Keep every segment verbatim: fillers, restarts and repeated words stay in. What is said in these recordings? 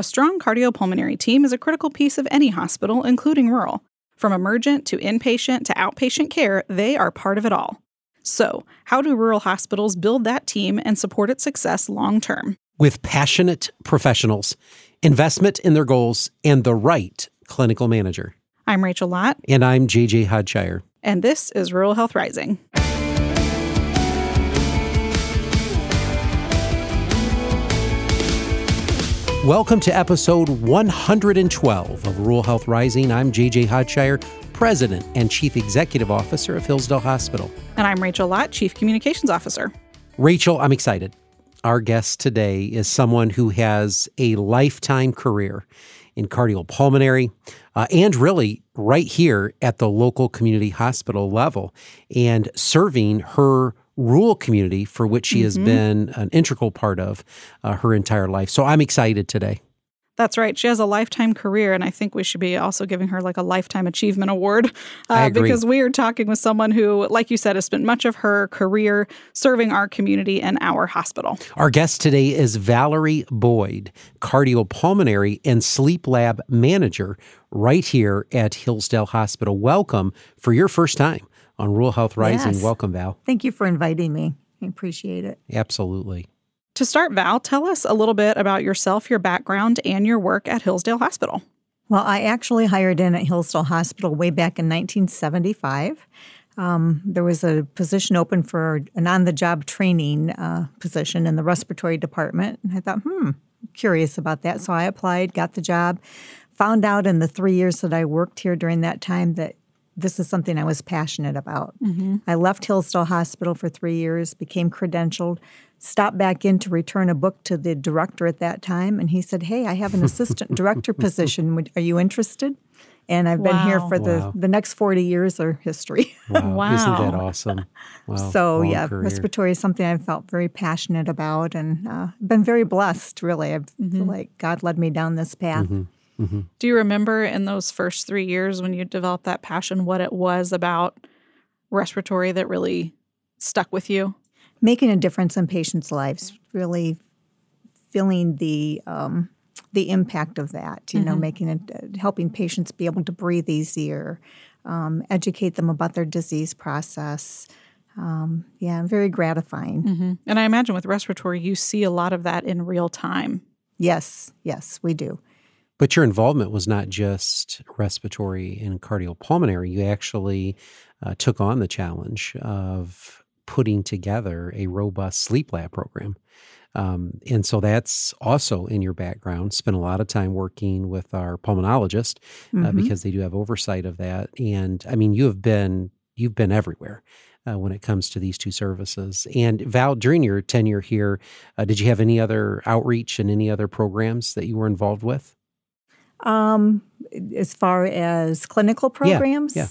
A strong cardiopulmonary team is a critical piece of any hospital, including rural. From emergent to inpatient to outpatient care, they are part of it all. So, how do rural hospitals build that team and support its success long-term? With passionate professionals, investment in their goals, and the right clinical manager. I'm Rachel Lott. And I'm J J Hodshire. And this is Rural Health Rising. Welcome to episode one hundred twelve of Rural Health Rising. I'm J J Hodshire, President and Chief Executive Officer of Hillsdale Hospital. And I'm Rachel Lott, Chief Communications Officer. Rachel, I'm excited. Our guest today is someone who has a lifetime career in cardiopulmonary uh, and really right here at the local community hospital level and serving her rural community for which she mm-hmm. has been an integral part of uh, her entire life. So I'm excited today. That's right. She has a lifetime career, and I think we should be also giving her like a lifetime achievement award uh, I agree. Because we are talking with someone who, like you said, has spent much of her career serving our community and our hospital. Our guest today is Valerie Boyd, cardiopulmonary and sleep lab manager right here at Hillsdale Hospital. Welcome for your first time on Rural Health Rising. Yes. Welcome, Val. Thank you for inviting me. I appreciate it. Absolutely. To start, Val, tell us a little bit about yourself, your background, and your work at Hillsdale Hospital. Well, I actually hired in at Hillsdale Hospital way back in nineteen seventy-five. Um, there was a position open for an on-the-job training uh, position in the respiratory department. And I thought, hmm, curious about that. So I applied, got the job, found out in the three years that I worked here during that time that this is something I was passionate about. Mm-hmm. I left Hillsdale Hospital for three years, became credentialed, stopped back in to return a book to the director at that time, and he said, hey, I have an assistant director position. Are you interested? And I've wow. been here for wow. the, the next forty years or history. Wow. wow. Isn't that awesome? Wow. So, Long yeah, career. Respiratory is something I felt very passionate about and uh, been very blessed, really. I mm-hmm. feel like God led me down this path. Mm-hmm. Mm-hmm. Do you remember in those first three years when you developed that passion, what it was about respiratory that really stuck with you? Making a difference in patients' lives, really feeling the um, the impact of that, you mm-hmm. know, making it, helping patients be able to breathe easier, um, educate them about their disease process. Um, yeah, very gratifying. Mm-hmm. And I imagine with respiratory, you see a lot of that in real time. Yes, yes, we do. But your involvement was not just respiratory and cardiopulmonary. You actually uh, took on the challenge of putting together a robust sleep lab program. Um, and so that's also in your background. Spent a lot of time working with our pulmonologist uh, mm-hmm. because they do have oversight of that. And I mean, you have been, you've been everywhere uh, when it comes to these two services. And Val, during your tenure here, uh, did you have any other outreach and any other programs that you were involved with? Um, as far as clinical programs, yeah, yeah.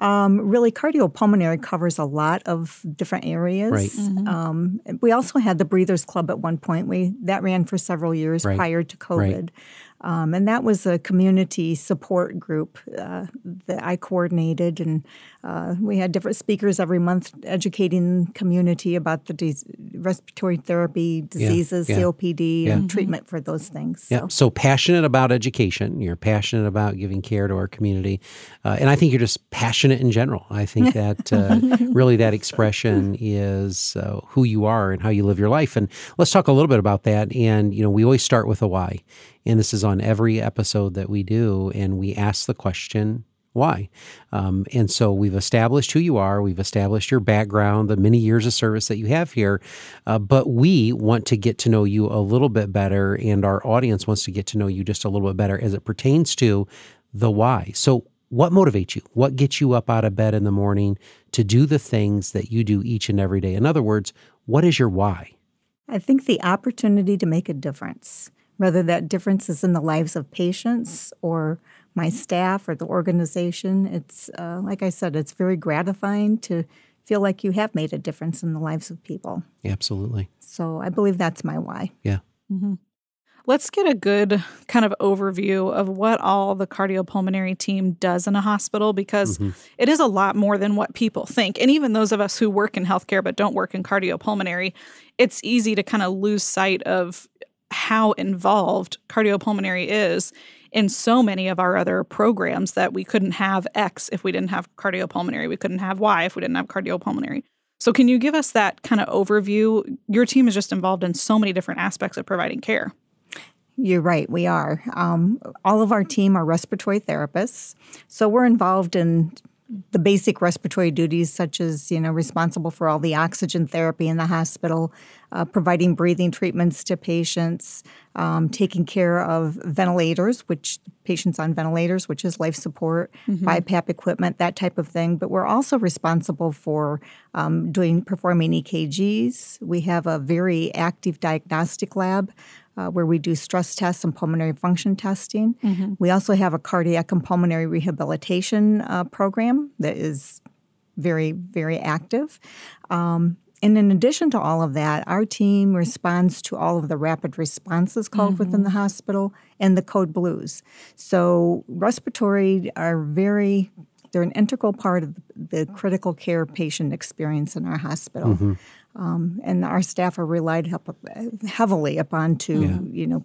Um, really cardiopulmonary covers a lot of different areas. Right. Mm-hmm. Um, we also had the Breathers Club at one point. We that ran for several years right. prior to COVID. Right. Um, and that was a community support group uh, that I coordinated. And uh, we had different speakers every month educating community about the dis- respiratory therapy, diseases, yeah, yeah, C O P D, yeah. and treatment for those things. So. Yeah. So passionate about education. You're passionate about giving care to our community. Uh, and I think you're just passionate in general. I think that uh, really that expression is uh, who you are and how you live your life. And let's talk a little bit about that. And, you know, we always start with a why. And this is on every episode that we do, and we ask the question, why? Um, and so we've established who you are. We've established your background, the many years of service that you have here. Uh, but we want to get to know you a little bit better, and our audience wants to get to know you just a little bit better as it pertains to the why. So what motivates you? What gets you up out of bed in the morning to do the things that you do each and every day? In other words, what is your why? I think the opportunity to make a difference. Whether that difference is in the lives of patients or my staff or the organization, it's, uh, like I said, it's very gratifying to feel like you have made a difference in the lives of people. Absolutely. So I believe that's my why. Yeah. Mm-hmm. Let's get a good kind of overview of what all the cardiopulmonary team does in a hospital, because mm-hmm. it is a lot more than what people think. And even those of us who work in healthcare but don't work in cardiopulmonary, it's easy to kind of lose sight of how involved cardiopulmonary is in so many of our other programs, that we couldn't have X if we didn't have cardiopulmonary. We couldn't have Y if we didn't have cardiopulmonary. So can you give us that kind of overview? Your team is just involved in so many different aspects of providing care. You're right, we are. Um, all of our team are respiratory therapists, so we're involved in the basic respiratory duties, such as, you know, responsible for all the oxygen therapy in the hospital, uh, providing breathing treatments to patients, um, taking care of ventilators, which patients on ventilators, which is life support, mm-hmm. BiPAP equipment, that type of thing. But we're also responsible for um, doing performing E K Gs. We have a very active diagnostic lab Uh, where we do stress tests and pulmonary function testing. Mm-hmm. We also have a cardiac and pulmonary rehabilitation uh, program that is very, very active. Um, and in addition to all of that, our team responds to all of the rapid responses called mm-hmm. within the hospital and the code blues. So respiratory are very... They're an integral part of the critical care patient experience in our hospital. Mm-hmm. Um, and our staff are relied help, heavily upon to, yeah. you know,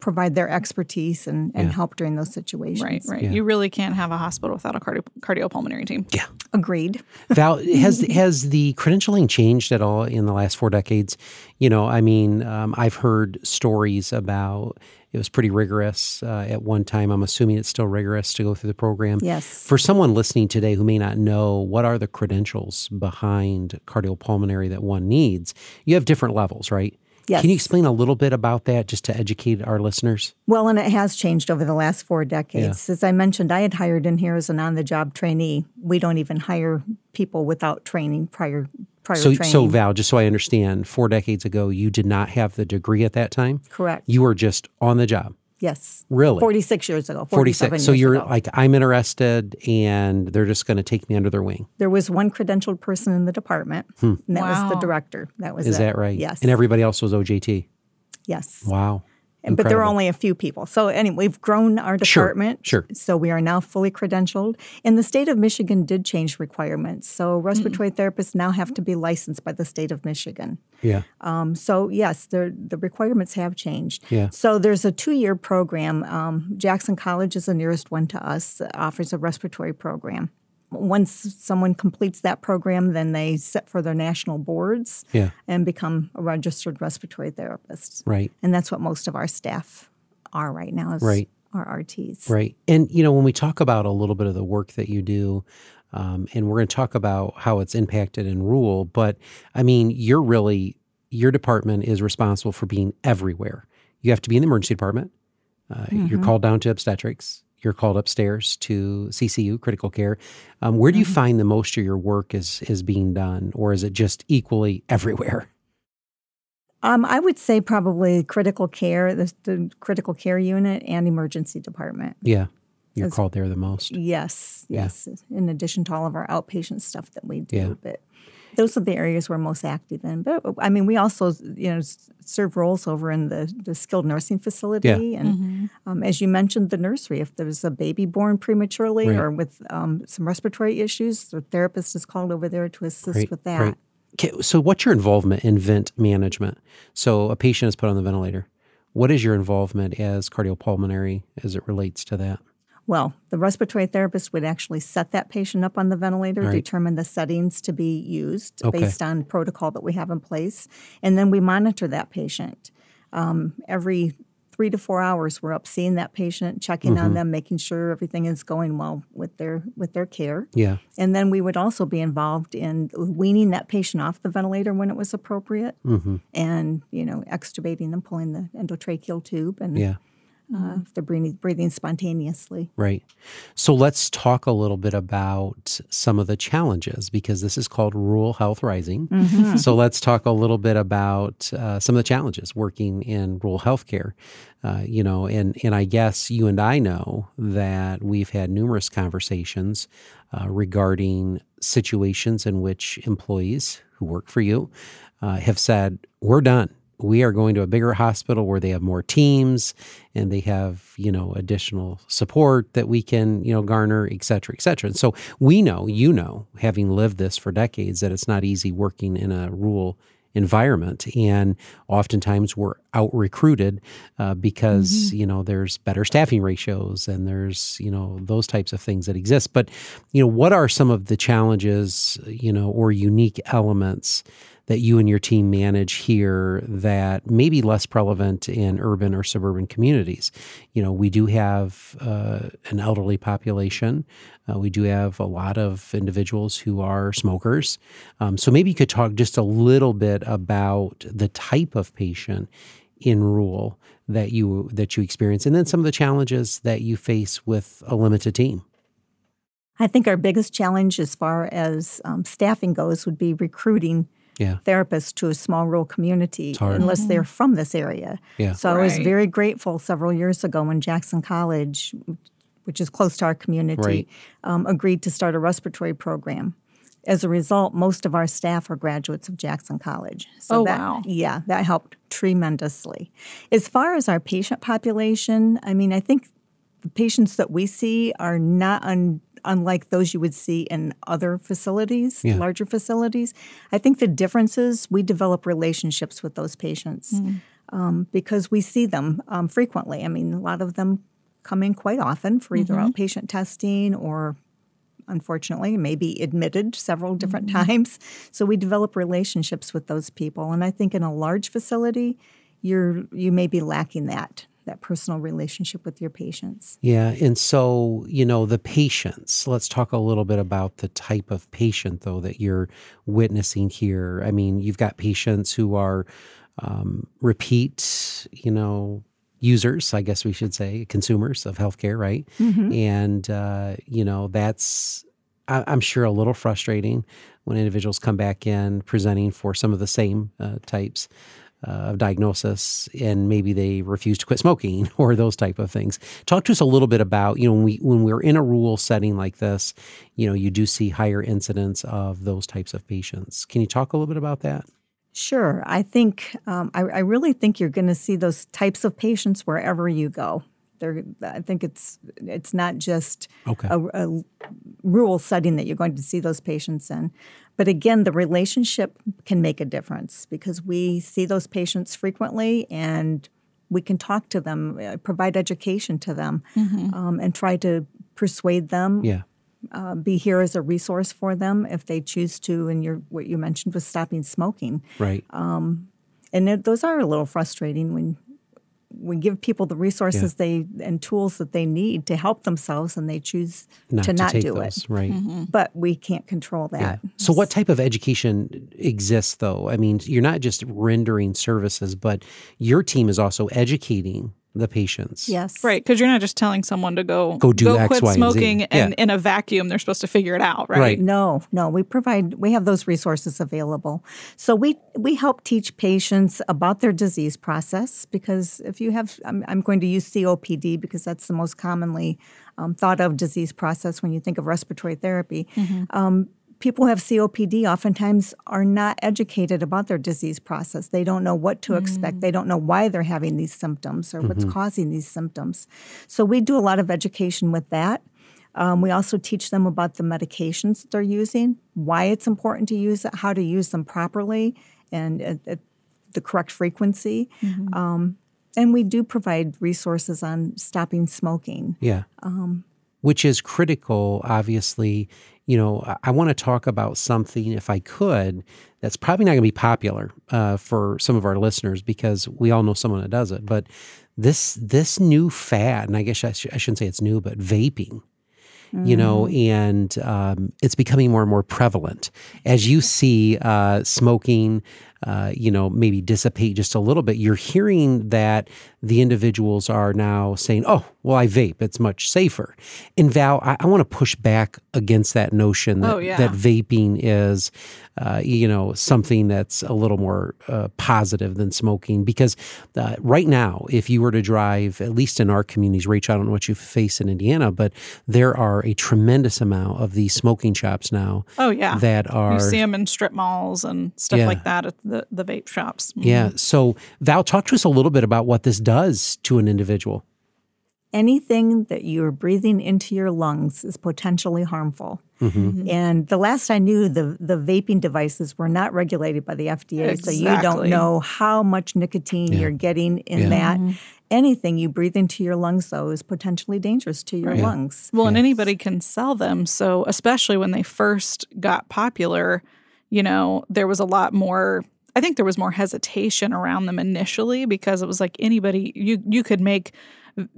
provide their expertise and, and yeah. help during those situations. Right, right. Yeah. You really can't have a hospital without a cardio, cardiopulmonary team. Yeah. Agreed. Val, has, has the credentialing changed at all in the last four decades? You know, I mean, um, I've heard stories about... It was pretty rigorous uh, at one time. I'm assuming it's still rigorous to go through the program. Yes. For someone listening today who may not know, what are the credentials behind cardiopulmonary that one needs? You have different levels, right? Yes. Can you explain a little bit about that just to educate our listeners? Well, and it has changed over the last four decades. Yeah. As I mentioned, I had hired in here as an on-the-job trainee. We don't even hire people without training prior prior so, training. So, Val, just so I understand, four decades ago, you did not have the degree at that time? Correct. You were just on the job? Yes. Really? forty-six years ago. forty-six. So you're ago. Like, I'm interested, and they're just going to take me under their wing. There was one credentialed person in the department, hmm. and that wow. was the director. That was Is it. that right? Yes. And everybody else was O J T? Yes. Wow. Incredible. But there are only a few people. So anyway, we've grown our department. Sure, sure. So we are now fully credentialed. And the state of Michigan did change requirements. So respiratory mm-hmm. therapists now have to be licensed by the state of Michigan. Yeah. Um, so yes, the the requirements have changed. Yeah. So there's a two-year program. Um, Jackson College is the nearest one to us that offers a respiratory program. Once someone completes that program, then they sit for their national boards yeah. and become a registered respiratory therapist. Right. And that's what most of our staff are right now is right. our R Ts. Right. And, you know, when we talk about a little bit of the work that you do, um, and we're going to talk about how it's impacted in rural, but, I mean, you're really, your department is responsible for being everywhere. You have to be in the emergency department. Uh, mm-hmm. You're called down to obstetrics. You're called upstairs to C C U, critical care. Um, where do you find the most of your work is is being done, or is it just equally everywhere? Um, I would say probably critical care, the, the critical care unit and emergency department. Yeah, you're As, called there the most. Yes, yes, yeah. In addition to all of our outpatient stuff that we do. Yeah. But those are the areas we're most active in. But, I mean, we also, you know, serve roles over in the, the skilled nursing facility. Yeah. And mm-hmm. um, as you mentioned, the nursery. If there's a baby born prematurely right. or with um, some respiratory issues, the therapist is called over there to assist right. with that. Right. Okay, so what's your involvement in vent management? So a patient is put on the ventilator. What is your involvement as cardiopulmonary as it relates to that? Well, the respiratory therapist would actually set that patient up on the ventilator, right. determine the settings to be used okay. based on protocol that we have in place, and then we monitor that patient. Um, every three to four hours, we're up seeing that patient, checking mm-hmm. on them, making sure everything is going well with their with their care. Yeah. And then we would also be involved in weaning that patient off the ventilator when it was appropriate mm-hmm. and, you know, extubating them, pulling the endotracheal tube and yeah. Uh, if they're breathing, breathing spontaneously. Right. So let's talk a little bit about some of the challenges, because this is called Rural Health Rising. Mm-hmm. So let's talk a little bit about uh, some of the challenges working in rural healthcare. Uh, you know, and, and I guess you and I know that we've had numerous conversations uh, regarding situations in which employees who work for you uh, have said, we're done. We are going to a bigger hospital where they have more teams and they have, you know, additional support that we can, you know, garner, et cetera, et cetera. And so we know, you know, having lived this for decades, that it's not easy working in a rural environment. And oftentimes we're out-recruited uh, because, mm-hmm. you know, there's better staffing ratios and there's, you know, those types of things that exist. But, you know, what are some of the challenges, you know, or unique elements that you and your team manage here that may be less prevalent in urban or suburban communities? You know, we do have uh, an elderly population. Uh, we do have a lot of individuals who are smokers. Um, so maybe you could talk just a little bit about the type of patient in rural that you that you experience, and then some of the challenges that you face with a limited team. I think our biggest challenge as far as um, staffing goes would be recruiting Yeah. therapists to a small rural community unless mm-hmm. they're from this area. Yeah. So right. I was very grateful several years ago when Jackson College, which is close to our community, right. um, agreed to start a respiratory program. As a result, most of our staff are graduates of Jackson College. So oh, that, wow. Yeah, that helped tremendously. As far as our patient population, I mean, I think the patients that we see are not un- unlike those you would see in other facilities, yeah. larger facilities. I think the difference is we develop relationships with those patients mm. um, because we see them um, frequently. I mean, a lot of them come in quite often for either mm-hmm. outpatient testing or, unfortunately, maybe admitted several different mm-hmm. times. So we develop relationships with those people. And I think in a large facility, you're you may be lacking that. that personal relationship with your patients. Yeah. And so, you know, the patients, let's talk a little bit about the type of patient, though, that you're witnessing here. I mean, you've got patients who are um, repeat, you know, users, I guess we should say, consumers of healthcare, right? Mm-hmm. And, uh, you know, that's, I- I'm sure, a little frustrating when individuals come back in presenting for some of the same uh, types of diagnosis, and maybe they refuse to quit smoking or those type of things. Talk to us a little bit about, you know, when, we, when we're in a rural setting like this, you know, you do see higher incidence of those types of patients. Can you talk a little bit about that? Sure. I think, um, I, I really think you're going to see those types of patients wherever you go. They're, I think it's it's not just okay. a, a rural setting that you're going to see those patients in. But again, the relationship can make a difference because we see those patients frequently and we can talk to them, provide education to them, mm-hmm. um, and try to persuade them, yeah. uh, be here as a resource for them if they choose to. And your, what you mentioned was stopping smoking. Right. Um, and it, those are a little frustrating when we give people the resources yeah. they and tools that they need to help themselves, and they choose not to, to not take do those, it. Right. Mm-hmm. But we can't control that. Yeah. So what type of education exists, though? I mean, you're not just rendering services, but your team is also educating the patients. Yes. Right, because you're not just telling someone to go, go, do go X, quit y, smoking, and, yeah. and in a vacuum, they're supposed to figure it out, right? right? No, no. We provide, we have those resources available. So we we help teach patients about their disease process, because if you have, I'm, I'm going to use C O P D because that's the most commonly um, thought of disease process when you think of respiratory therapy. Mm-hmm. Um, people who have C O P D oftentimes are not educated about their disease process. They don't know what to mm. expect. They don't know why they're having these symptoms or mm-hmm. what's causing these symptoms. So we do a lot of education with that. Um, we also teach them about the medications that they're using, why it's important to use it, how to use them properly and at, at the correct frequency. Mm-hmm. Um, and we do provide resources on stopping smoking. Yeah. Um, Which is critical, obviously. You know, I want to talk about something, if I could, that's probably not going to be popular uh, for some of our listeners because we all know someone that does it. But this this new fad, and I guess I, sh- I shouldn't say it's new, but vaping, mm. you know, and um, it's becoming more and more prevalent. As you see uh, smoking, uh, you know, maybe dissipate just a little bit, you're hearing that the individuals are now saying, oh, well, I vape. It's much safer. And Val, I, I want to push back against that notion that, oh, yeah. that vaping is, uh, you know, something that's a little more uh, positive than smoking. Because uh, right now, if you were to drive, at least in our communities, Rachel, I don't know what you face in Indiana, but there are a tremendous amount of these smoking shops now. Oh, yeah. That are. You see them in strip malls and stuff yeah. like that at the, the vape shops. Mm-hmm. Yeah. So Val, talk to us a little bit about what this does to an individual. anything that you're breathing into your lungs is potentially harmful. Mm-hmm. And the last I knew, the, the vaping devices were not regulated by the F D A, exactly. So you don't know how much nicotine yeah. you're getting in yeah. that. Mm-hmm. Anything you breathe into your lungs, though, is potentially dangerous to your right. lungs. Well, yes. and anybody can sell them. So especially when they first got popular, you know, there was a lot more, I think there was more hesitation around them initially because it was like anybody, you you could make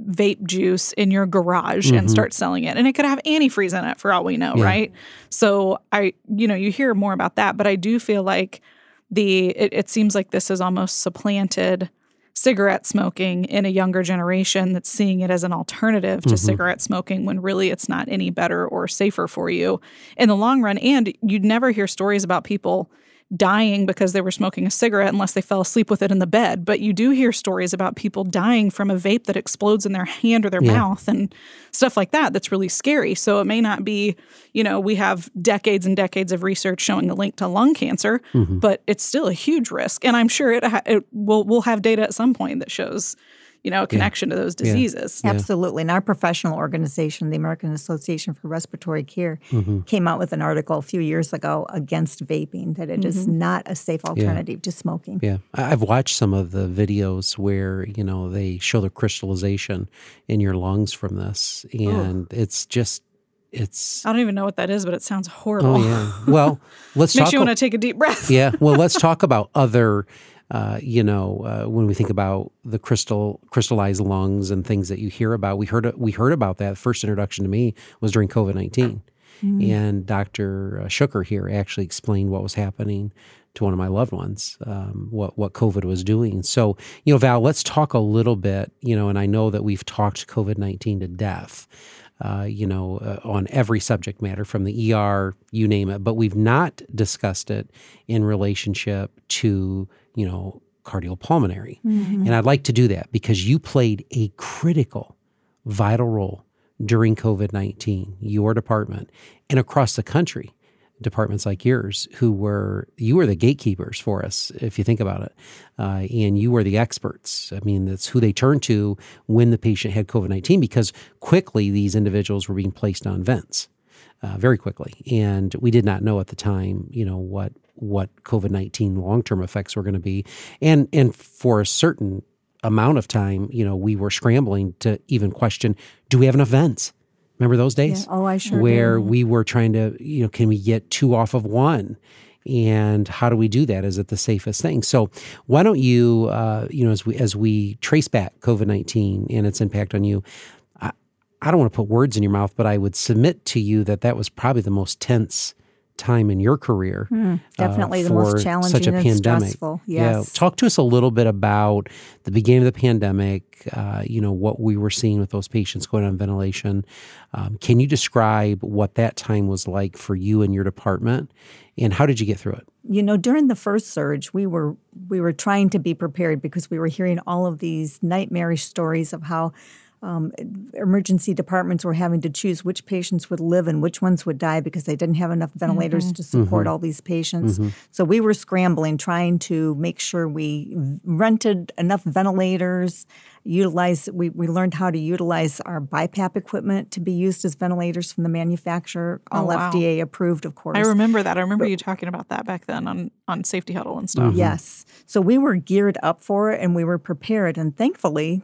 vape juice in your garage mm-hmm. and start selling it. And it could have antifreeze in it for all we know, yeah. right? So I, you know, you hear more about that. But I do feel like the, it, it seems like this has almost supplanted cigarette smoking in a younger generation that's seeing it as an alternative to mm-hmm. cigarette smoking when really it's not any better or safer for you in the long run. And you'd never hear stories about people dying because they were smoking a cigarette unless they fell asleep with it in the bed. But you do hear stories about people dying from a vape that explodes in their hand or their yeah. mouth and stuff like that. That's really scary. So it may not be, you know, we have decades and decades of research showing a link to lung cancer, mm-hmm. but it's still a huge risk. And I'm sure it, ha- it will we'll have data at some point that shows, you know, a connection yeah. to those diseases. Yeah. Absolutely. And our professional organization, the American Association for Respiratory Care, mm-hmm. came out with an article a few years ago against vaping, that it mm-hmm. is not a safe alternative yeah. to smoking. Yeah. I've watched some of the videos where, you know, they show the crystallization in your lungs from this. And oh. it's just It's, I don't even know what that is, but it sounds horrible. Oh, yeah. Well, let's Makes talk. Makes you want to take a deep breath. yeah. Well, let's talk about other, uh, you know, uh, when we think about the crystal crystallized lungs and things that you hear about. We heard we heard about that. First introduction to me was during COVID nineteen. Mm-hmm. And Doctor Shuker here actually explained what was happening to one of my loved ones, um, what, what COVID was doing. So, you know, Val, let's talk a little bit, you know, and I know that we've talked COVID nineteen to death. Uh, you know, uh, on every subject matter from the E R, you name it. But we've not discussed it in relationship to, you know, cardiopulmonary. Mm-hmm. And I'd like to do that because you played a critical, vital role during COVID nineteen, your department, and across the country, departments like yours who were, you were the gatekeepers for us, if you think about it. Uh, and you were the experts. I mean, that's who they turned to when the patient had COVID nineteen, because quickly these individuals were being placed on vents uh, very quickly. And we did not know at the time, you know, what, what COVID nineteen long-term effects were going to be. And, and for a certain amount of time, you know, we were scrambling to even question, do we have enough vents? Remember those days? Yeah. Oh, I sure Where do. We were trying to, you know, can we get two off of one? And how do we do that? Is it the safest thing? So why don't you, uh, you know, as we as we trace back COVID nineteen and its impact on you, I, I don't want to put words in your mouth, but I would submit to you that that was probably the most tense time in your career. Mm, definitely uh, the most challenging such a and pandemic. Stressful. Yes. Yeah. Talk to us a little bit about the beginning of the pandemic, uh, you know, what we were seeing with those patients going on ventilation. Um, can you describe what that time was like for you and your department, and how did you get through it? You know, during the first surge, we were we were trying to be prepared because we were hearing all of these nightmarish stories of how Um, emergency departments were having to choose which patients would live and which ones would die because they didn't have enough ventilators mm-hmm. to support mm-hmm. all these patients. Mm-hmm. So we were scrambling, trying to make sure we rented enough ventilators, utilize, we, we learned how to utilize our BiPAP equipment to be used as ventilators from the manufacturer, all oh, wow. F D A approved, of course. I remember that. I remember but, you talking about that back then on, on Safety Huddle and stuff. Mm-hmm. Yes. So we were geared up for it and we were prepared, and thankfully,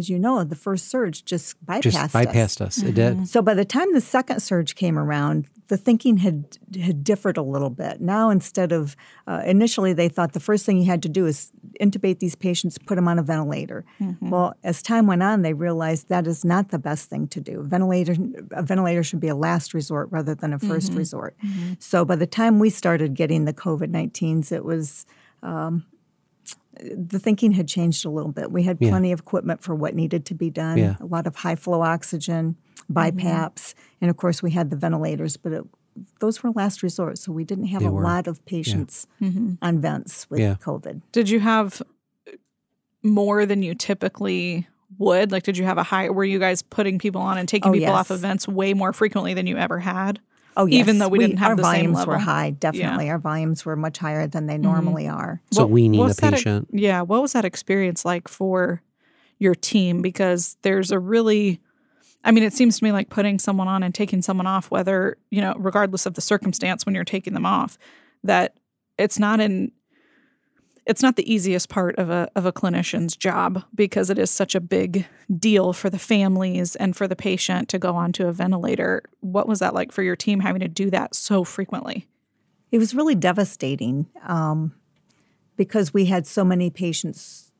as you know, the first surge just bypassed us. Just bypassed us. us. Mm-hmm. It did. So by the time the second surge came around, the thinking had had differed a little bit. Now instead of, uh, initially they thought the first thing you had to do is intubate these patients, put them on a ventilator. Mm-hmm. Well, as time went on, they realized that is not the best thing to do. Ventilator, a ventilator should be a last resort rather than a first mm-hmm. resort. Mm-hmm. So by the time we started getting the COVID nineteens, it was... Um, the thinking had changed a little bit. We had plenty yeah. of equipment for what needed to be done, yeah. a lot of high-flow oxygen, BiPAPs, mm-hmm. and, of course, we had the ventilators, but it, those were last resort, so we didn't have they a were. lot of patients yeah. mm-hmm. on vents with yeah. COVID. Did you have more than you typically would? Like, did you have a high – were you guys putting people on and taking oh, people yes. off of vents way more frequently than you ever had? Oh, yes. Even though we, we didn't have the same level. Our volumes were high, definitely. Yeah. Our volumes were much higher than they normally mm-hmm. are. So well, we need a patient. That, yeah. What was that experience like for your team, because there's a really, I mean, it seems to me like putting someone on and taking someone off, whether, you know, regardless of the circumstance when you're taking them off, that it's not an, it's not the easiest part of a of a clinician's job, because it is such a big deal for the families and for the patient to go onto a ventilator. What was that like for your team, having to do that so frequently? It was really devastating um, because we had so many patients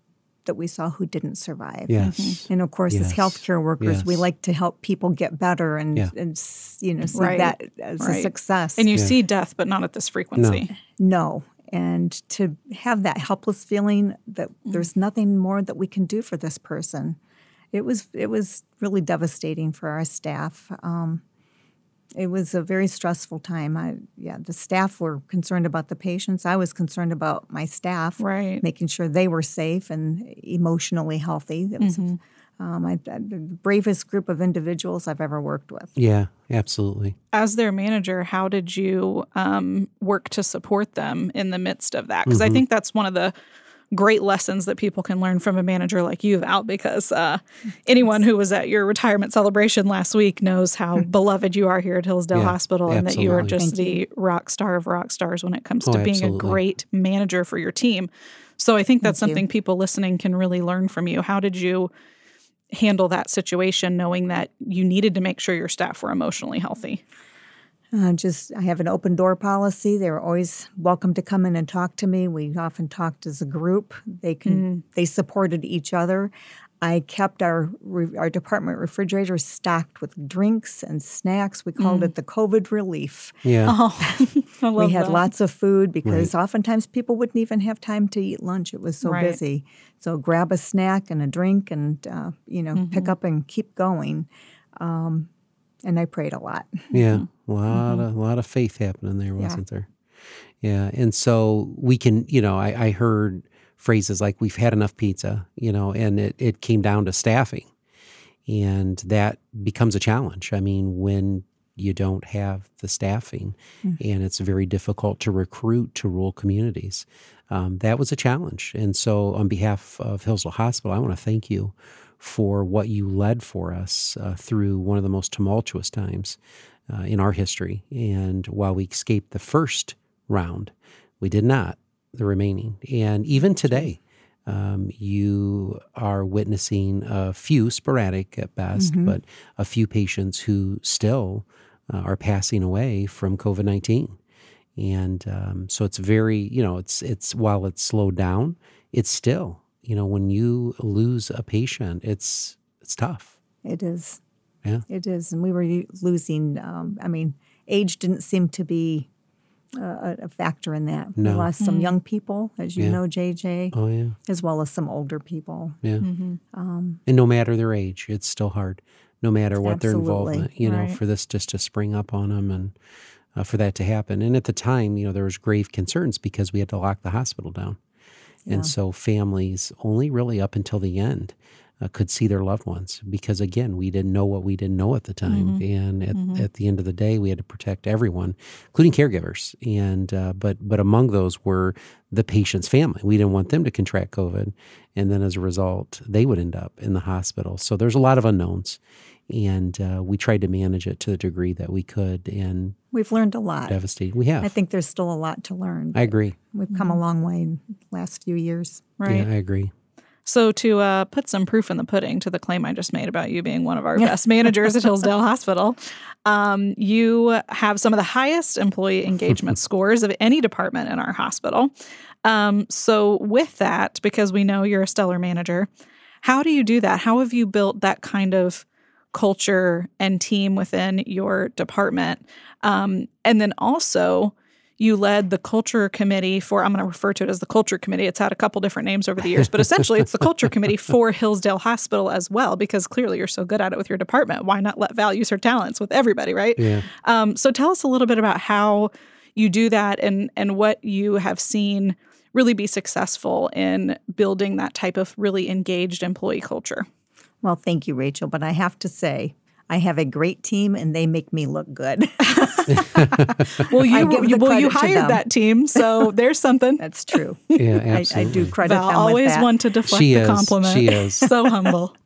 that we saw who didn't survive. Yes. Mm-hmm. And of course, yes. as healthcare workers, yes. we like to help people get better and, yeah. and you know, see right. that as right. a success. And you yeah. see death, but not at this frequency. No. no. And to have that helpless feeling that mm-hmm. there's nothing more that we can do for this person, it was it was really devastating for our staff. Um, it was a very stressful time. I, yeah, the staff were concerned about the patients. I was concerned about my staff, right. making sure they were safe and emotionally healthy. It was mm-hmm. um, I, I, the bravest group of individuals I've ever worked with. Yeah. Absolutely. As their manager, how did you um, work to support them in the midst of that? Because mm-hmm. I think that's one of the great lessons that people can learn from a manager like you, Val, because uh, anyone who was at your retirement celebration last week knows how beloved you are here at Hillsdale yeah, Hospital, and absolutely. that you are just the rock star of rock stars when it comes to oh, being absolutely. a great manager for your team. So I think that's Thank something you. people listening can really learn from you. How did you handle that situation, knowing that you needed to make sure your staff were emotionally healthy? Uh, just, I have an open door policy. They're always welcome to come in and talk to me. We often talked as a group. They can, mm. they supported each other. I kept our our department refrigerator stocked with drinks and snacks. We called mm. it the COVID relief. Yeah, oh, I love we had that. Lots of food, because right. oftentimes people wouldn't even have time to eat lunch. It was so right. busy. So grab a snack and a drink, and uh, you know, mm-hmm. pick up and keep going. Um, and I prayed a lot. Yeah, a lot mm-hmm. of a lot of faith happening there, wasn't yeah. there? Yeah, and so we can, you know, I, I heard. phrases like, we've had enough pizza, you know, and it, it came down to staffing. And that becomes a challenge. I mean, when you don't have the staffing mm-hmm. and it's very difficult to recruit to rural communities, um, that was a challenge. And so on behalf of Hillsdale Hospital, I want to thank you for what you led for us uh, through one of the most tumultuous times uh, in our history. And while we escaped the first round, we did not the remaining. And even today, um, you are witnessing a few, sporadic at best, mm-hmm. but a few patients who still uh, are passing away from COVID nineteen. And um, so it's very, you know, it's, it's, while it's slowed down, it's still, you know, when you lose a patient, it's, it's tough. It is. Yeah. It is. And we were losing, um, I mean, age didn't seem to be Uh, a factor in that. No. We lost some mm-hmm. young people, as you yeah. know, J J, oh, yeah. as well as some older people. Yeah, mm-hmm. um, and no matter their age, it's still hard, no matter what absolutely. their involvement, you right. know, for this just to spring up on them and uh, for that to happen. And at the time, you know, there was grave concerns because we had to lock the hospital down. Yeah. And so families only really up until the end uh, could see their loved ones, because, again, we didn't know what we didn't know at the time. Mm-hmm. And at, mm-hmm. at the end of the day, we had to protect everyone, including caregivers. And uh, but but among those were the patient's family. We didn't want them to contract COVID. And then as a result, they would end up in the hospital. So there's a lot of unknowns. And uh, we tried to manage it to the degree that we could. And we've learned a lot. Devastating. We have. I think there's still a lot to learn. I agree. We've come mm-hmm. a long way in the last few years. Right. Yeah, I agree. So to uh, put some proof in the pudding to the claim I just made about you being one of our best managers at Hillsdale Hospital, um, you have some of the highest employee engagement scores of any department in our hospital. Um, so with that, because we know you're a stellar manager, how do you do that? How have you built that kind of culture and team within your department? Um, and then also, you led the culture committee for, I'm going to refer to it as the culture committee. It's had a couple different names over the years, but essentially it's the culture committee for Hillsdale Hospital as well, because clearly you're so good at it with your department. Why not let Val use her talents with everybody, right? Yeah. Um, so tell us a little bit about how you do that and, and what you have seen really be successful in building that type of really engaged employee culture. Well, thank you, Rachel. But I have to say, I have a great team, and they make me look good. well, you well you hired that team, so there's something. That's true. Yeah, absolutely. I, I do credit Val them with that. I always want to deflect she the is, compliment. She is. So humble.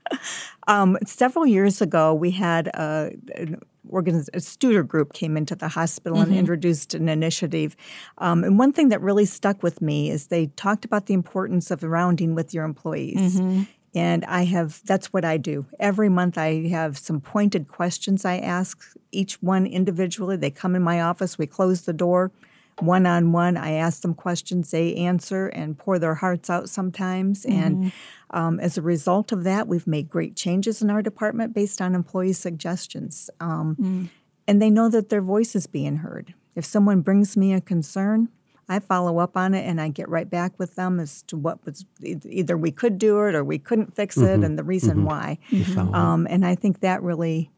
Um, several years ago, we had a, an organiz- a student group came into the hospital mm-hmm. and introduced an initiative. Um, and one thing that really stuck with me is they talked about the importance of rounding with your employees. Mm-hmm. And I have, that's what I do. Every month I have some pointed questions I ask each one individually. They come in my office, we close the door one-on-one. I ask them questions, they answer and pour their hearts out sometimes. Mm-hmm. And um, as a result of that, we've made great changes in our department based on employee suggestions. Um, mm. And they know that their voice is being heard. If someone brings me a concern, I follow up on it and I get right back with them as to what was either we could do it or we couldn't fix mm-hmm. it and the reason mm-hmm. why. Mm-hmm. Um, and I think that really,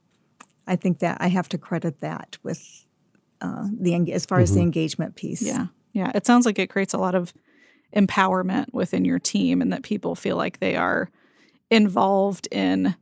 I think that I have to credit that with uh, the as far mm-hmm. as the engagement piece. Yeah, yeah. It sounds like it creates a lot of empowerment within your team and that people feel like they are involved in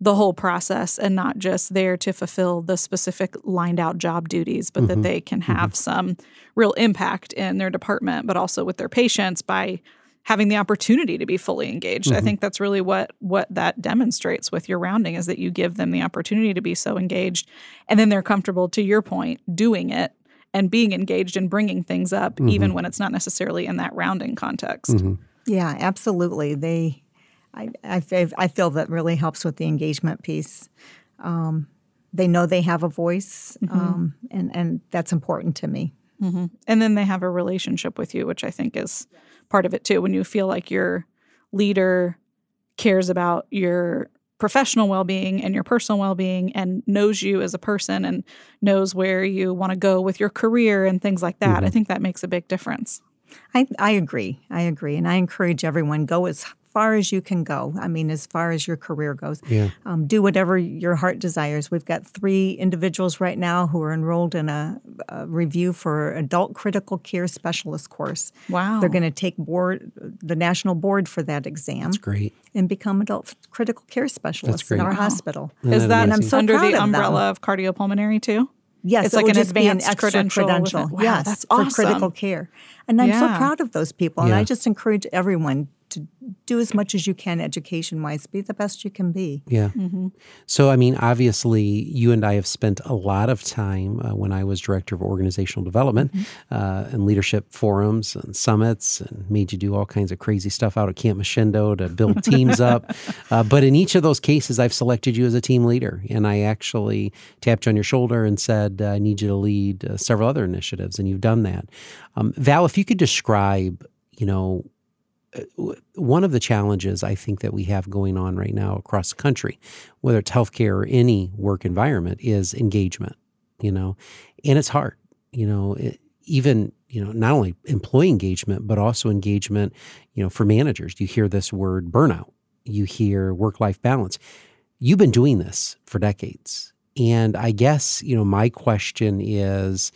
the whole process and not just there to fulfill the specific lined out job duties, but mm-hmm. that they can have mm-hmm. some real impact in their department, but also with their patients by having the opportunity to be fully engaged. Mm-hmm. I think that's really what what that demonstrates with your rounding is that you give them the opportunity to be so engaged and then they're comfortable, to your point, doing it and being engaged and bringing things up mm-hmm. even when it's not necessarily in that rounding context. Mm-hmm. Yeah, absolutely. They I, I, I feel that really helps with the engagement piece. Um, they know they have a voice, mm-hmm. um, and, and that's important to me. Mm-hmm. And then they have a relationship with you, which I think is part of it too. When you feel like your leader cares about your professional well-being and your personal well-being and knows you as a person and knows where you want to go with your career and things like that, mm-hmm. I think that makes a big difference. I, I agree. I agree. And I encourage everyone, go as far as you can go. I mean, as far as your career goes, yeah. um, do whatever your heart desires. We've got three individuals right now who are enrolled in a, a review for adult critical care specialist course. Wow. They're going to take board the national board for that exam. That's great. And become adult critical care specialists in our wow. hospital. Isn't Is that, that I'm so under proud the of umbrella of cardiopulmonary too? Yes, it's like an advanced an credential. credential. Wow, yes, that's awesome. For critical care. And I'm yeah. so proud of those people. And yeah. I just encourage everyone to do as much as you can education-wise. Be the best you can be. Yeah. Mm-hmm. So, I mean, obviously, you and I have spent a lot of time uh, when I was director of organizational development mm-hmm. uh, and leadership forums and summits and made you do all kinds of crazy stuff out at Camp Machendo to build teams up. Uh, but in each of those cases, I've selected you as a team leader. And I actually tapped you on your shoulder and said, I need you to lead uh, several other initiatives. And you've done that. Um, Val, if you could describe, you know, one of the challenges I think that we have going on right now across the country, whether it's healthcare or any work environment, is engagement, you know, and it's hard, you know, it, even, you know, not only employee engagement, but also engagement, you know, for managers. You hear this word burnout, you hear work-life balance. You've been doing this for decades. And I guess, you know, my question is,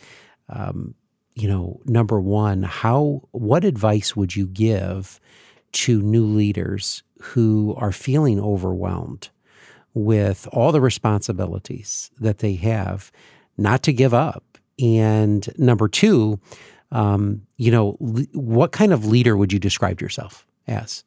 um, you know, number one, how, what advice would you give to new leaders who are feeling overwhelmed with all the responsibilities that they have, not to give up? And number two, um, you know, le- what kind of leader would you describe yourself as?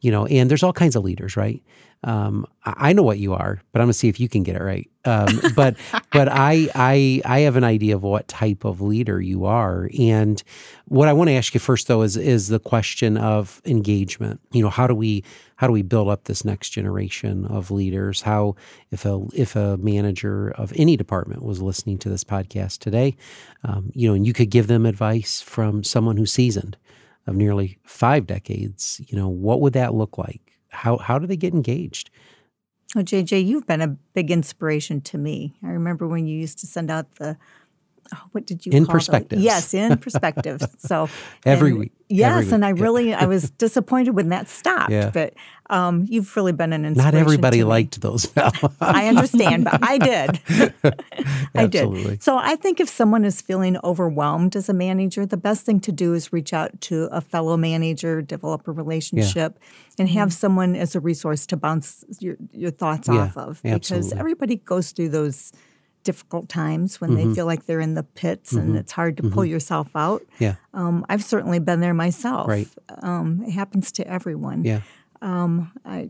You know, and there's all kinds of leaders, right? Um, I know what you are, but I'm gonna see if you can get it right. Um, but but I I I have an idea of what type of leader you are. And what I want to ask you first, though, is is the question of engagement. You know, how do we how do we build up this next generation of leaders? How if a if a manager of any department was listening to this podcast today, um, you know, and you could give them advice from someone who's seasoned of nearly five decades, you know, what would that look like? How how do they get engaged? Oh, J J, you've been a big inspiration to me. I remember when you used to send out the, oh, what did you in call it? In Perspective. Yes, In Perspective. So every week. Yes, every, and I really, I was disappointed when that stopped, yeah. but um, you've really been an inspiration. Not everybody liked those. I understand, but I did. I did. So I think if someone is feeling overwhelmed as a manager, the best thing to do is reach out to a fellow manager, develop a relationship, yeah. and have mm-hmm. someone as a resource to bounce your, your thoughts yeah, off of. Because absolutely. everybody goes through those difficult times when mm-hmm. they feel like they're in the pits mm-hmm. and it's hard to mm-hmm. pull yourself out. Yeah. Um, I've certainly been there myself. Right. Um, it happens to everyone. Yeah. Um, I,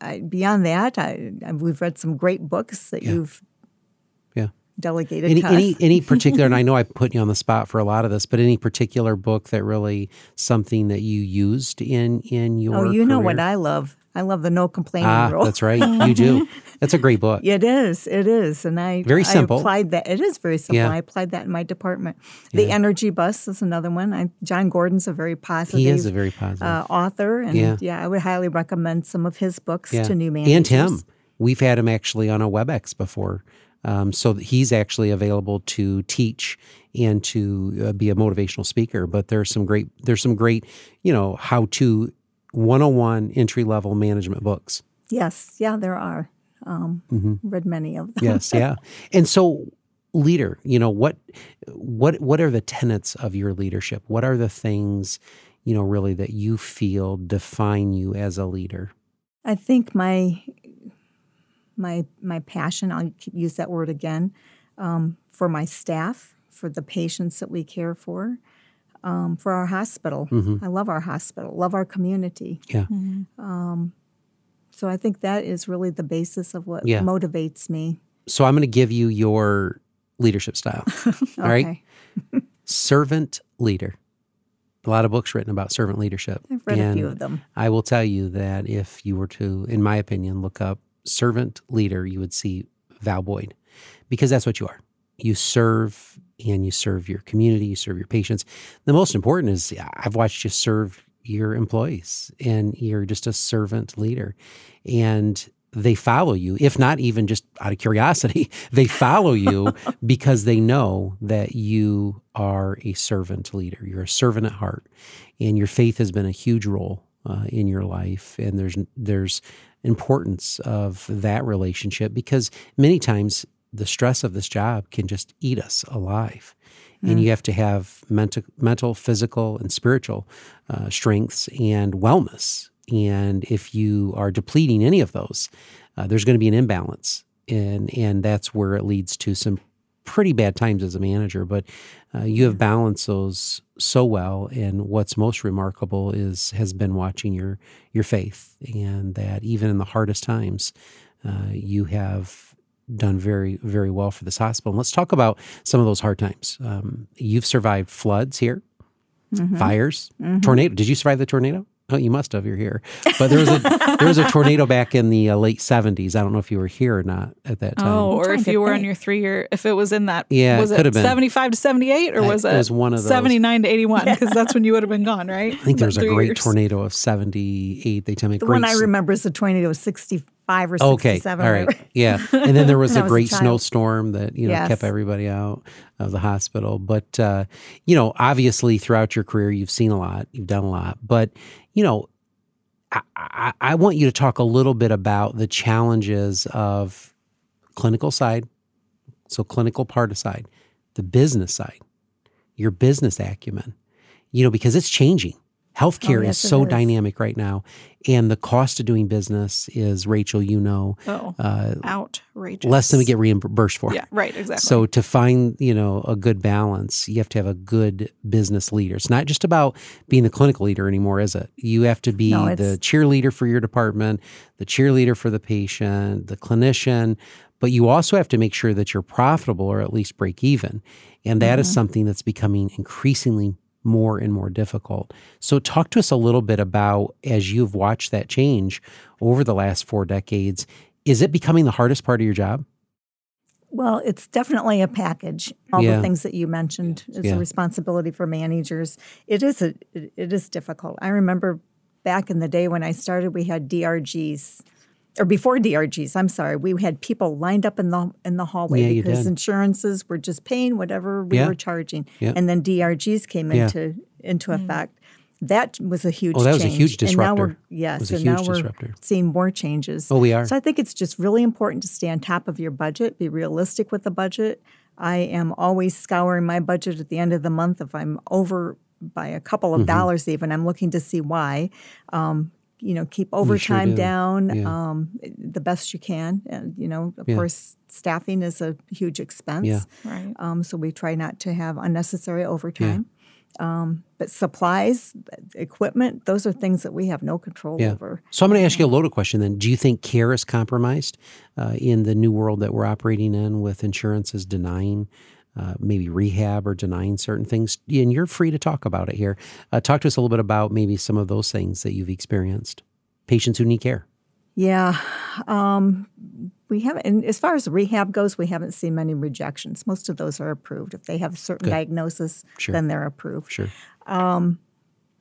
I, beyond that, I, I, we've read some great books that yeah. you've yeah. delegated any, to us. Any, any particular, and I know I put you on the spot for a lot of this, but any particular book that really something that you used in, in your career? Oh, you career? know what I love. I love the no complaining ah, rule. That's right. You do. That's a great book. It is. It is. And I, very simple. I applied that. It is very simple. Yeah. I applied that in my department. The yeah. Energy Bus is another one. I, John Gordon's a very positive He is a very positive uh, author. And yeah. yeah, I would highly recommend some of his books yeah. to new managers. And him. We've had him actually on a WebEx before. Um, so he's actually available to teach and to uh, be a motivational speaker. But there's some great, there's some great, you know, how to one oh one entry-level management books. Yes. Yeah, there are. Um, mm-hmm. Read many of them. Yes. Yeah. And so leader, you know, what, what, what are the tenets of your leadership? What are the things, you know, really that you feel define you as a leader? I think my, my, my passion, I'll use that word again, um, for my staff, for the patients that we care for. Um, for our hospital. Mm-hmm. I love our hospital, love our community. Yeah. Mm-hmm. Um, so I think that is really the basis of what yeah. motivates me. So I'm going to give you your leadership style. Okay. All right? Servant leader. A lot of books written about servant leadership. I've read and a few of them. I will tell you that if you were to, in my opinion, look up servant leader, you would see Val Boyd, because that's what you are. You serve and you serve your community, you serve your patients. The most important is I've watched you serve your employees, and you're just a servant leader. And they follow you, if not even just out of curiosity, they follow you because they know that you are a servant leader. You're a servant at heart, and your faith has been a huge role uh, in your life. And there's there's importance of that relationship, because many times the stress of this job can just eat us alive. Mm. And you have to have mental, mental, physical, and spiritual uh, strengths and wellness. And if you are depleting any of those, uh, there's going to be an imbalance. And and that's where it leads to some pretty bad times as a manager. But uh, you have balanced those so well. And what's most remarkable is has been watching your, your faith, and that even in the hardest times, uh, you have done very, very well for this hospital. And let's talk about some of those hard times. Um, you've survived floods here, mm-hmm. fires, mm-hmm. tornado. Did you survive the tornado? Oh, you must have. You're here. But there was a there was a tornado back in the uh, late seventies. I don't know if you were here or not at that time. Oh, or if you were think. on your three-year, if it was in that, yeah, was it, it seventy-five to seventy-eight, or I, was it, it was one of those. seventy-nine to eighty-one? Because yeah. that's when you would have been gone, right? I think there was a great years. tornado of seventy-eight. They tell me the great one I remember is the tornado of sixty-five. Five or sixty-seven. Okay, all right, yeah. And then there was a was great a snowstorm that, you know, yes. kept everybody out of the hospital. But, uh, you know, obviously throughout your career, you've seen a lot, you've done a lot. But, you know, I, I, I want you to talk a little bit about the challenges of clinical side, so clinical part aside, the business side, your business acumen, you know, because it's changing. Healthcare oh, yes, is so is. dynamic right now, and the cost of doing business is, Rachel, you know, oh, uh, outrageous. Less than we get reimbursed for. Yeah, right, exactly. So to find, you know, a good balance, you have to have a good business leader. It's not just about being the clinical leader anymore, is it? You have to be no, the cheerleader for your department, the cheerleader for the patient, the clinician, but you also have to make sure that you're profitable or at least break even, and that mm-hmm. is something that's becoming increasingly more and more difficult. So talk to us a little bit about, as you've watched that change over the last four decades, is it becoming the hardest part of your job? Well, it's definitely a package. All yeah. the things that you mentioned is yeah. a responsibility for managers. It is a, it is difficult. I remember back in the day when I started, we had D R Gs. Or before D R Gs, I'm sorry, we had people lined up in the in the hallway yeah, because insurances were just paying whatever we yeah. were charging. Yeah. And then D R Gs came yeah. into into mm. effect. That was a huge change. Oh, that was change. a huge disruptor. And now we're, yes, it was a and huge now we're disruptor. seeing more changes. Oh, we are. So I think it's just really important to stay on top of your budget, be realistic with the budget. I am always scouring my budget at the end of the month. If I'm over by a couple of mm-hmm. dollars even, I'm looking to see why. Um, you know, keep overtime sure do. down yeah. um, the best you can. And, you know, of yeah. course, staffing is a huge expense. Yeah. Right. Um, so we try not to have unnecessary overtime. Yeah. Um, but supplies, equipment, those are things that we have no control yeah. over. So I'm going to ask you a loaded question then. Do you think care is compromised uh, in the new world that we're operating in with insurances denying uh, maybe rehab or denying certain things? And you're free to talk about it here. Uh, talk to us a little bit about maybe some of those things that you've experienced. Patients who need care. Yeah. Um, we haven't, and as far as rehab goes, we haven't seen many rejections. Most of those are approved. If they have a certain Good. diagnosis, sure. then they're approved. Sure. Um,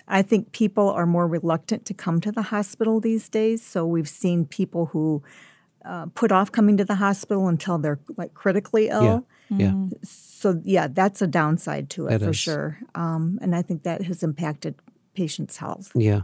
I think people are more reluctant to come to the hospital these days. So we've seen people who uh, put off coming to the hospital until they're like critically ill. Yeah. yeah. So, yeah, that's a downside to it that for is. sure. Um, and I think that has impacted patients' health. Yeah.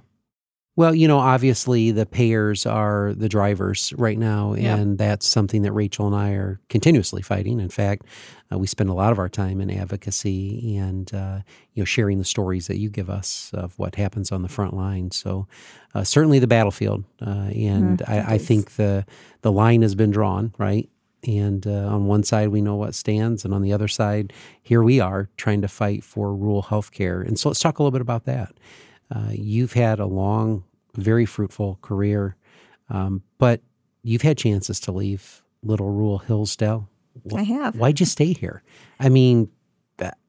Well, you know, obviously the payers are the drivers right now, and yep. that's something that Rachel and I are continuously fighting. In fact, uh, we spend a lot of our time in advocacy and, uh, you know, sharing the stories that you give us of what happens on the front line. So uh, certainly the battlefield, uh, and mm-hmm. I, I think the the line has been drawn, right? And uh, on one side, we know what stands, and on the other side, here we are trying to fight for rural health care. And so let's talk a little bit about that. Uh, you've had a long, very fruitful career, um, but you've had chances to leave little rural Hillsdale. Wh- I have. Why'd you stay here? I mean, that,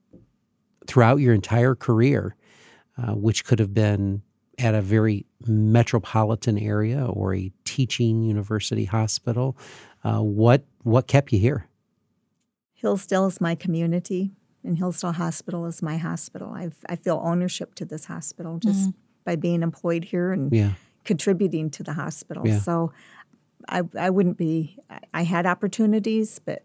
throughout your entire career, uh, which could have been at a very metropolitan area or a teaching university hospital, uh, what what kept you here? Hillsdale is my community, and Hillsdale Hospital is my hospital. I've, I feel ownership to this hospital just mm-hmm. by being employed here and yeah. contributing to the hospital. Yeah. So I, I wouldn't be, I had opportunities, but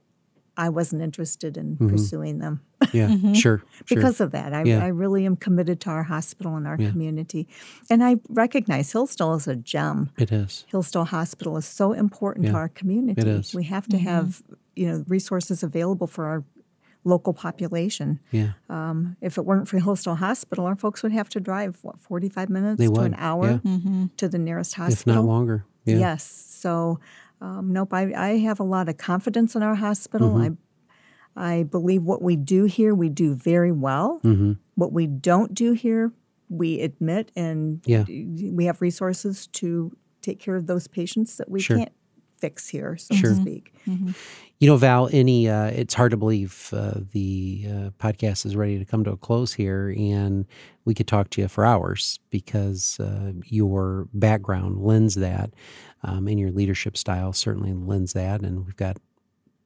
I wasn't interested in mm-hmm. pursuing them. Yeah, mm-hmm. sure, sure. Because of that, I, yeah. I really am committed to our hospital and our yeah. community. And I recognize Hillsdale is a gem. It is. Hillsdale Hospital is so important yeah. to our community. It is. We have to mm-hmm. have, you know, resources available for our local population. Yeah. Um, if it weren't for Hillsdale Hospital, our folks would have to drive, what, forty-five minutes they to would. an hour yeah. mm-hmm. to the nearest hospital? If not longer. Yeah. Yes. So, um, nope, I, I have a lot of confidence in our hospital. Mm-hmm. I I believe what we do here, we do very well. Mm-hmm. What we don't do here, we admit, and yeah. we have resources to take care of those patients that we sure. can't fix here, so sure. to speak. Mm-hmm. You know, Val, any uh, it's hard to believe uh, the uh, podcast is ready to come to a close here, and we could talk to you for hours because uh, your background lends that, um, and your leadership style certainly lends that, and we've got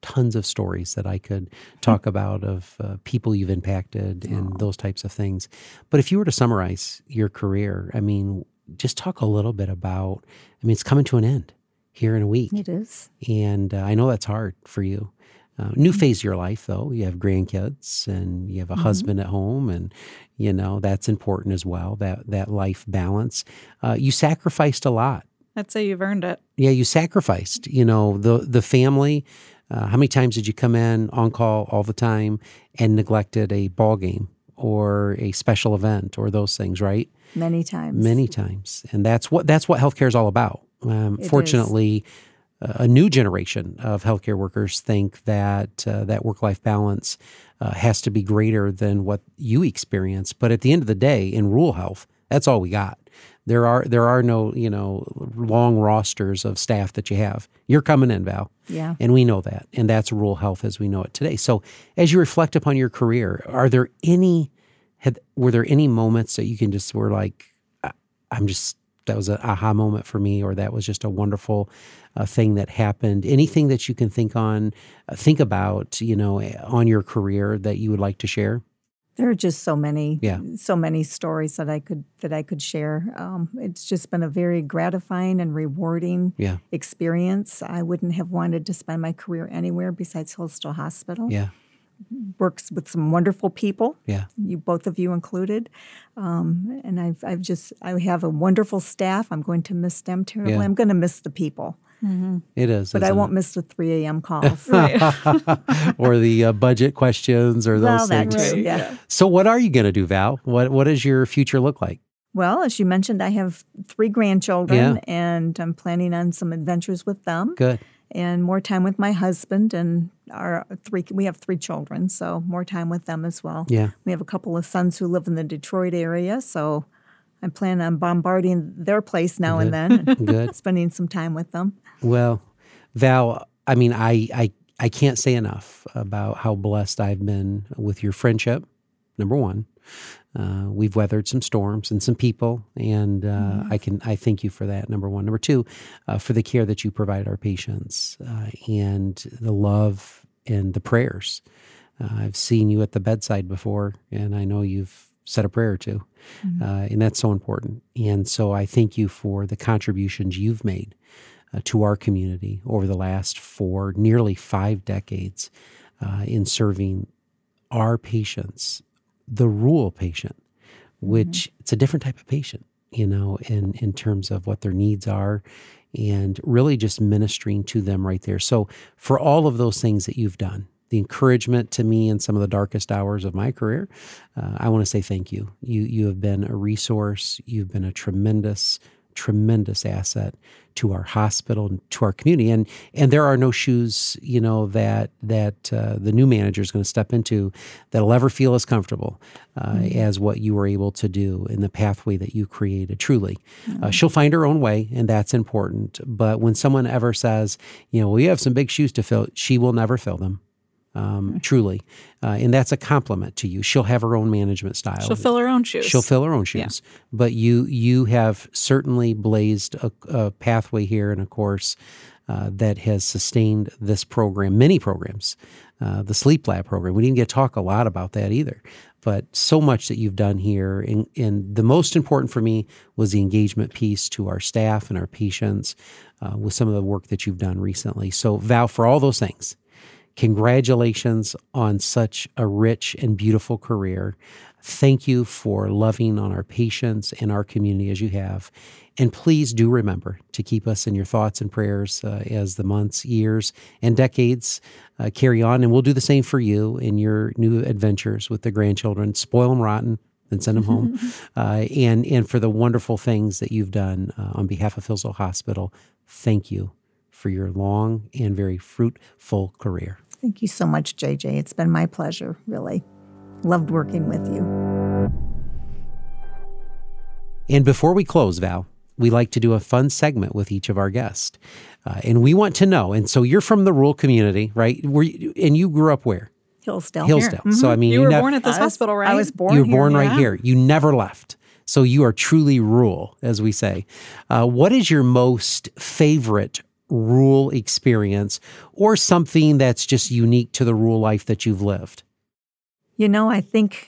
tons of stories that I could talk mm-hmm. about of uh, people you've impacted oh. and those types of things. But if you were to summarize your career, I mean, just talk a little bit about, I mean, it's coming to an end here in a week. It is. And uh, I know that's hard for you. Uh, new mm-hmm. phase of your life, though. You have grandkids and you have a mm-hmm. husband at home, and, you know, that's important as well, that that life balance. Uh, you sacrificed a lot. I'd say you've earned it. Yeah, you sacrificed, you know, the, the family. Uh, how many times did you come in on call all the time and neglected a ball game or a special event or those things, right? Many times. Many times. And that's what that's what healthcare is all about. Um, fortunately, uh, a new generation of healthcare workers think that uh, that work-life balance uh, has to be greater than what you experience. But at the end of the day, in rural health, that's all we got. There are there are no, you know, long rosters of staff that you have. You're coming in, Val. Yeah. And we know that. And that's rural health as we know it today. So as you reflect upon your career, are there any had, were there any moments that you can just were like, I, I'm just that was an aha moment for me, or that was just a wonderful uh, thing that happened? Anything that you can think on, uh, think about, you know, on your career that you would like to share? There are just so many, yeah. so many stories that I could that I could share. Um, it's just been a very gratifying and rewarding yeah. experience. I wouldn't have wanted to spend my career anywhere besides Hillsdale Hospital. Yeah. works with some wonderful people. Yeah, you both of you included, um, and I've I've just I have a wonderful staff. I'm going to miss them terribly. Yeah. I'm going to miss the people. Mm-hmm. It is, but I won't it? miss the three a.m. calls or the uh, budget questions or those well, things. Right, yeah. Yeah. So, what are you going to do, Val? What What does your future look like? Well, as you mentioned, I have three grandchildren, yeah. and I'm planning on some adventures with them. Good. And more time with my husband and our three. We have three children, so more time with them as well. Yeah. We have a couple of sons who live in the Detroit area, so I plan on bombarding their place now Good. and then, and Good. spending some time with them. Well, Val, I mean, I, I I can't say enough about how blessed I've been with your friendship. Number one, uh, we've weathered some storms and some people, and uh, mm-hmm. I can I thank you for that. Number one, number two, uh, for the care that you provide our patients uh, and the love and the prayers. Uh, I've seen you at the bedside before, and I know you've said a prayer or two, mm-hmm. uh, and that's so important. And so I thank you for the contributions you've made uh, to our community over the last four, nearly five decades, uh, in serving our patients. The rural patient, which mm-hmm. it's a different type of patient, you know, in, in terms of what their needs are and really just ministering to them right there. So for all of those things that you've done, the encouragement to me in some of the darkest hours of my career, uh, I want to say thank you. You you have been a resource. You've been a tremendous, tremendous asset to our hospital and to our community. And and there are no shoes, you know, that that uh, the new manager is going to step into that'll ever feel as comfortable uh, mm-hmm. as what you were able to do in the pathway that you created, truly. Mm-hmm. Uh, she'll find her own way, and that's important. But when someone ever says, you know, we have some big shoes to fill, she will never fill them. Um, truly. Uh, and that's a compliment to you. She'll have her own management style. She'll fill her own shoes. She'll fill her own shoes. Yeah. But you you have certainly blazed a, a pathway here and a course uh, that has sustained this program, many programs, uh, the Sleep Lab program. We didn't get to talk a lot about that either. But so much that you've done here. And, and the most important for me was the engagement piece to our staff and our patients uh, with some of the work that you've done recently. So Val, for all those things, congratulations on such a rich and beautiful career. Thank you for loving on our patients and our community as you have. And please do remember to keep us in your thoughts and prayers uh, as the months, years, and decades uh, carry on. And we'll do the same for you in your new adventures with the grandchildren. Spoil them rotten, then send them home. uh, and, and for the wonderful things that you've done uh, on behalf of Hillsdale Hospital, thank you for your long and very fruitful career. Thank you so much, J J. It's been my pleasure, really. Loved working with you. And before we close, Val, we like to do a fun segment with each of our guests. Uh, and we want to know, and so you're from the rural community, right? Were you, and you grew up where? Hillsdale. Hillsdale. Mm-hmm. So, I mean, you, you were nev- born at this I hospital, was, right? I was born You were here, born right yeah. here. You never left. So you are truly rural, as we say. Uh, what is your most favorite rural experience or something that's just unique to the rural life that you've lived? You know, I think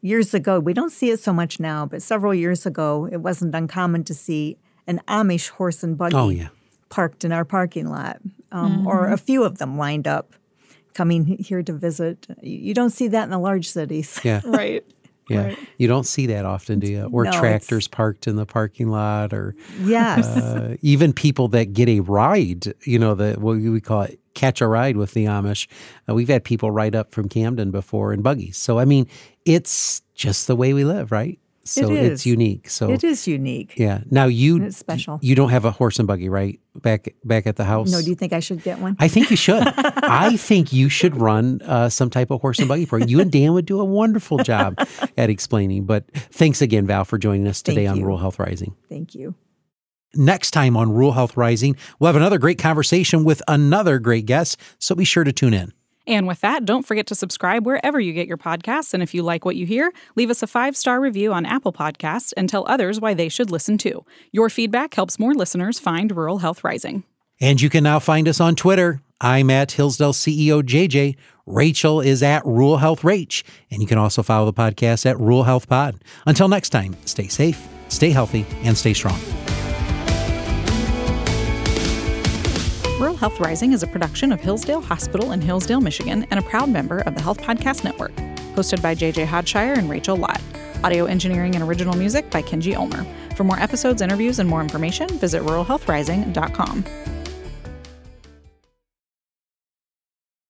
years ago, we don't see it so much now, but several years ago, it wasn't uncommon to see an Amish horse and buggy oh, yeah. parked in our parking lot, um, mm-hmm. or a few of them lined up coming here to visit. You don't see that in the large cities. Yeah. Right. Yeah, right. You don't see that often, do you? Or no, tractors it's... parked in the parking lot, or yes, uh, even people that get a ride. You know, the what we call it, catch a ride with the Amish. Uh, we've had people ride up from Camden before in buggies. So I mean, it's just the way we live, right? So it is. It's unique. So it is unique. Yeah. Now you and it's special. You don't have a horse and buggy, right? Back back at the house. No. Do you think I should get one? I think you should. I think you should run uh, some type of horse and buggy program. You and Dan would do a wonderful job at explaining. But thanks again, Val, for joining us today on Rural Health Rising. Thank you. Next time on Rural Health Rising, we'll have another great conversation with another great guest. So be sure to tune in. And with that, don't forget to subscribe wherever you get your podcasts. And if you like what you hear, leave us a five-star review on Apple Podcasts and tell others why they should listen too. Your feedback helps more listeners find Rural Health Rising. And you can now find us on Twitter. I'm at Hillsdale C E O J J. Rachel is at Rural Health Rach. And you can also follow the podcast at Rural Health Pod. Until next time, stay safe, stay healthy, and stay strong. Rural Health Rising is a production of Hillsdale Hospital in Hillsdale, Michigan, and a proud member of the Health Podcast Network, hosted by J J Hodshire and Rachel Lott. Audio engineering and original music by Kenji Ulmer. For more episodes, interviews, and more information, visit rural health rising dot com.